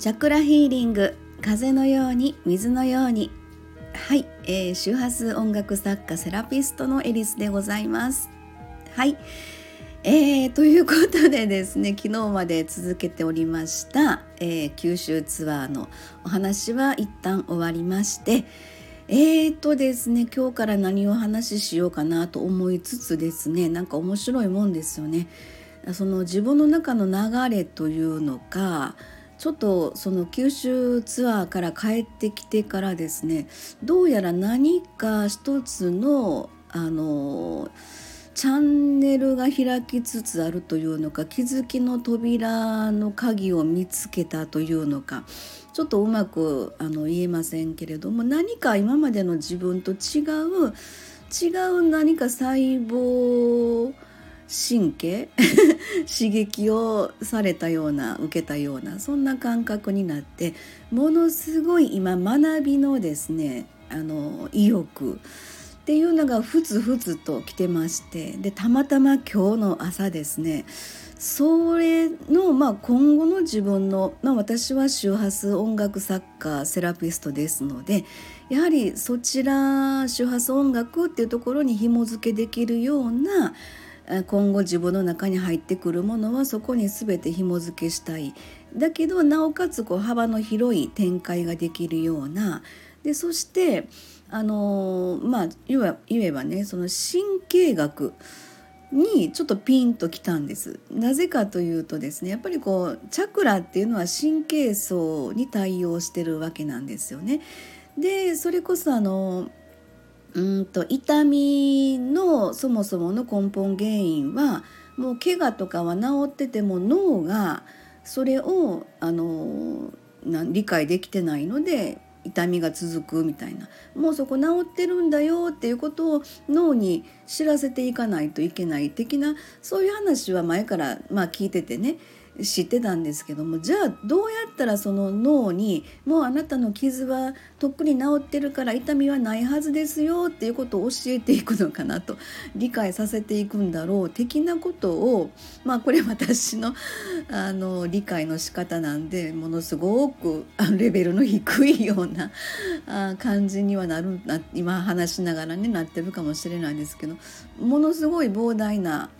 チャクラヒーリング、風のように水のように。はい、周波数音楽作家セラピストのエリスでございます。はい、ということでですね、昨日まで続けておりました、九州ツアーのお話は一旦終わりまして、ですね、今日から何を話ししようかなと思いつつですね、なんか面白いもんですよね。その自分の中の流れというのか、ちょっとその九州ツアーから帰ってきてからですね、どうやら何か一つのチャンネルが開きつつあるというのか、気づきの扉の鍵を見つけたというのか、ちょっとうまく言えませんけれども、何か今までの自分と違う何か細胞神経刺激をされたような、受けたような、そんな感覚になって、ものすごい今学びのですね意欲っていうのがふつふつと来てまして、でたまたま今日の朝ですね、それの、今後の自分の、私は周波数音楽作家セラピストですので、やはりそちら周波数音楽っていうところに紐付けできるような、今後自分の中に入ってくるものはそこに全て紐付けしたい、だけどなおかつ幅の広い展開ができるような、でそして言えばね、その神経学にちょっとピンときたんです。なぜかというとですね、やっぱりチャクラっていうのは神経層に対応してるわけなんですよね。でそれこそ痛みのそもそもの根本原因は、もう怪我とかは治ってても脳がそれを理解できてないので痛みが続くみたいな、もうそこ治ってるんだよっていうことを脳に知らせていかないといけない的な、そういう話は前から聞いててね、知ってたんですけども、じゃあどうやったらその脳に、もうあなたの傷はとっくに治ってるから痛みはないはずですよっていうことを教えていくのかなと、理解させていくんだろう的なことを、これ私の理解の仕方なんで、ものすごくレベルの低いような感じにはなる、今話しながらねなってるかもしれないですけど、ものすごい膨大な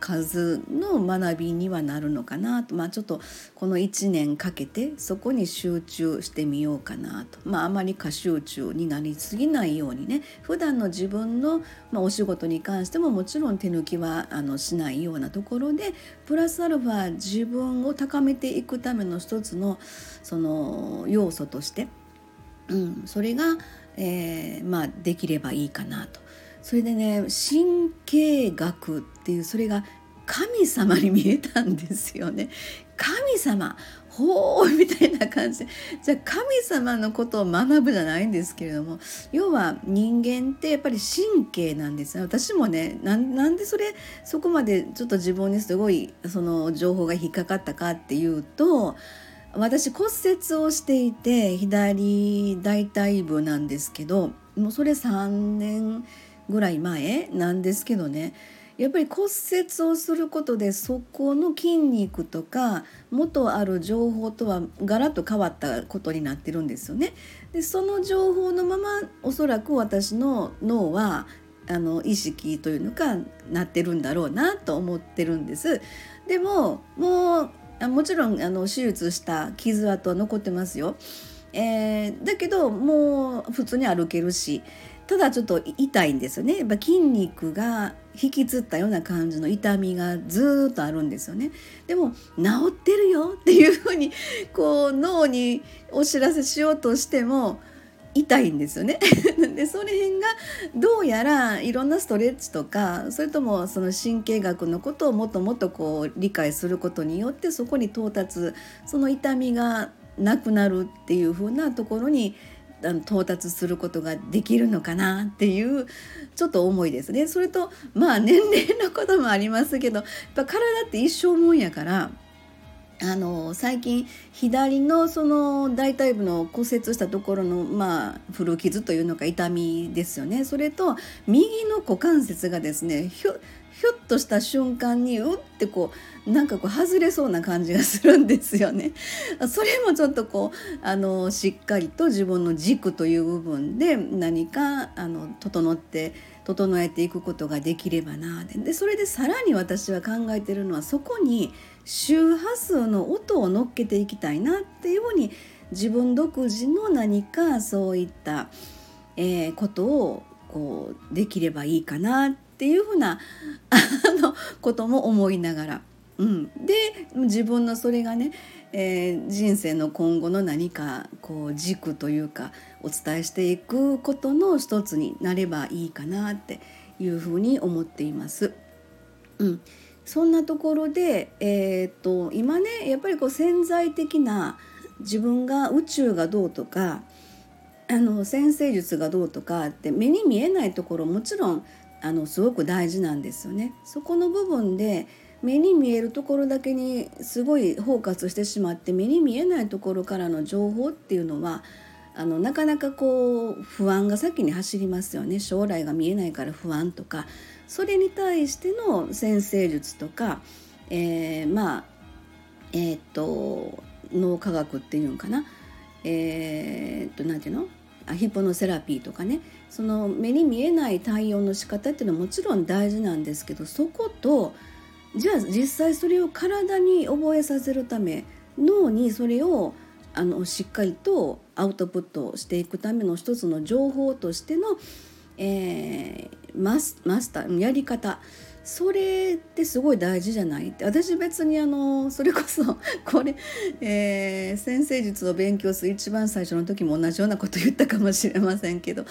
数の学びにはなるのかなと、ちょっとこの1年かけてそこに集中してみようかなと、あまり過集中になりすぎないようにね、普段の自分の、お仕事に関してももちろん手抜きはしないようなところで、プラスアルファ自分を高めていくための一つのその要素として、それが、できればいいかなと。それでね、神経学っていう、それが神様に見えたんですよね。神様ほーみたいな感じで、じゃあ神様のことを学ぶじゃないんですけれども、要は人間ってやっぱり神経なんですね。私もね、なんでそこまでちょっと自分にすごいその情報が引っかかったかっていうと、私骨折をしていて、左大腿部なんですけど、もうそれ3年ぐらい前なんですけどね、やっぱり骨折をすることでそこの筋肉とか元ある情報とはガラッと変わったことになってるんですよね。でその情報のままおそらく私の脳は意識というのかなってるんだろうなと思ってるんです。でももちろん手術した傷跡は残ってますよ、だけどもう普通に歩けるし、ただちょっと痛いんですよね。やっぱ筋肉が引きつったような感じの痛みがずっとあるんですよね。でも治ってるよっていうふうに脳にお知らせしようとしても痛いんですよね。でそれがどうやらいろんなストレッチとか、それともその神経学のことをもっともっと理解することによって、そこに到達、その痛みがなくなるっていうふうなところに到達することができるのかなっていうちょっと思いですね。それと年齢のこともありますけど、やっぱ体って一生もんやから、最近左のその大腿部の骨折したところの古傷というのか、痛みですよね。それと右の股関節がですね、ひょっとした瞬間にうってこうなんかこう外れそうな感じがするんですよね。それもちょっとこうしっかりと自分の軸という部分で何か整えていくことができればな。でそれでさらに私は考えているのは、そこに周波数の音を乗っけていきたいなっていうように、自分独自の何かそういった、ことをこうできればいいかなっていうふうなことも思いながら、で自分のそれがね、人生の今後の何かこう軸というかお伝えしていくことの一つになればいいかなっていうふうに思っています。そんなところで、今ねやっぱりこう潜在的な自分が宇宙がどうとか占星術がどうとかって目に見えないところもちろんすごく大事なんですよね。そこの部分で目に見えるところだけにすごいフォーカスしてしまって、目に見えないところからの情報っていうのはなかなかこう不安が先に走りますよね。将来が見えないから不安とか、それに対しての占星術とか、脳科学っていうんかな、なんていうの？ヒプノセラピーとかね、その目に見えない対応の仕方っていうのはもちろん大事なんですけど、そことじゃあ実際それを体に覚えさせるため、脳にそれをしっかりとアウトプットしていくための一つの情報としての、マスターやり方、それってすごい大事じゃないって。私別にそれこそこれ、占星術を勉強する一番最初の時も同じようなこと言ったかもしれませんけど、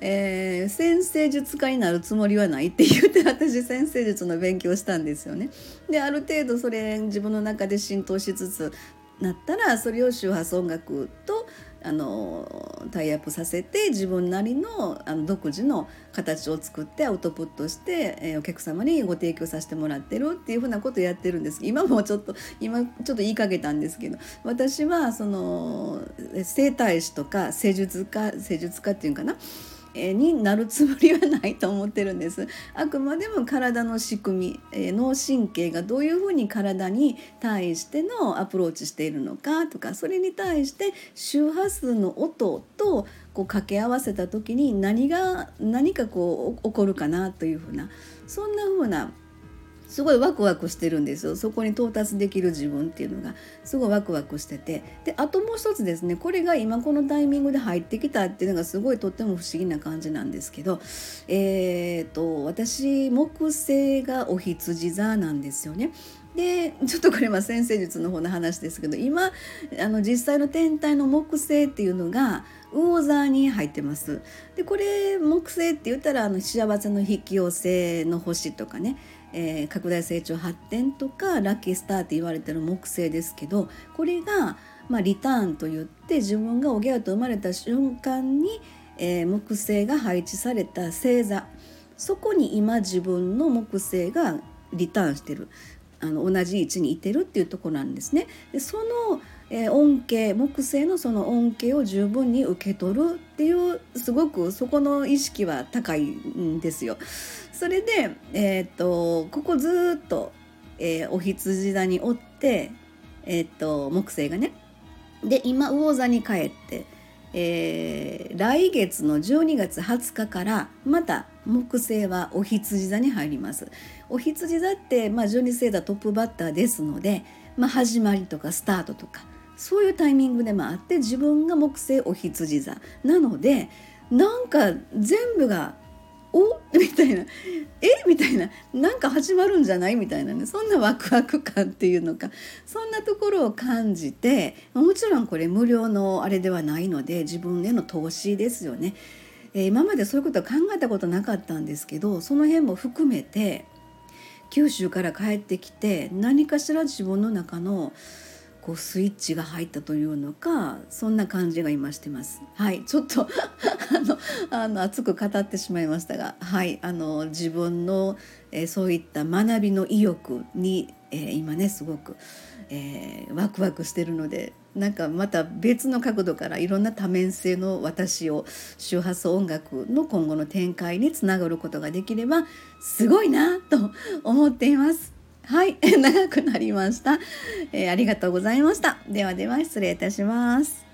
占星術家になるつもりはないって言って、私占星術の勉強したんですよね。である程度それ自分の中で浸透しつつなったら、それを周波数音楽とタイアップさせて、自分なりの独自の形を作ってアウトプットして、お客様にご提供させてもらってるっていうふうなことをやってるんです。今ちょっと言いかけたんですけど、私はその整体師とか施術家っていうかな、になるつもりはないと思ってるんです。あくまでも体の仕組み、脳神経がどういうふうに体に対してのアプローチしているのかとか、それに対して周波数の音とこう掛け合わせた時に何かこう起こるかなというふうな、そんなふうなすごいワクワクしてるんですよ。そこに到達できる自分っていうのがすごいワクワクしてて、であともう一つですね、これが今このタイミングで入ってきたっていうのがすごいとっても不思議な感じなんですけど、私木星がお羊座なんですよね。でちょっとこれは占星術の方の話ですけど、今実際の天体の木星っていうのが魚座に入ってます。でこれ木星って言ったら幸せの引き寄せの星とかね、拡大成長発展とかラッキースターって言われてる木星ですけど、これが、リターンといって、自分がおぎゃーと生まれた瞬間に、木星が配置された星座、そこに今自分の木星がリターンしてる、同じ位置にいてるっていうところなんですね。でその、恩恵、木星のその恩恵を十分に受け取るっていう、すごくそこの意識は高いんですよ。それで、ここずっと、お羊座におって、木星がね、で今魚座に帰って、来月の12月20日からまた木星はお羊座に入ります。お羊座って、12星座トップバッターですので、始まりとかスタートとかそういうタイミングでもあって、自分が木星お羊座なので、なんか全部がおみたいな、みたいな、なんか始まるんじゃないみたいなね、そんなワクワク感っていうのか、そんなところを感じて、もちろんこれ無料のあれではないので自分への投資ですよね。今までそういうことは考えたことなかったんですけど、その辺も含めて九州から帰ってきて、何かしら自分の中のこうスイッチが入ったというのか、そんな感じが今してます。ちょっと熱く語ってしまいましたが、自分の、そういった学びの意欲に、今ねすごく、ワクワクしてるので、なんかまた別の角度からいろんな多面性の私を周波数音楽の今後の展開につながることができればすごいなと思っています。はい長くなりました、ありがとうございました。ではでは失礼いたします。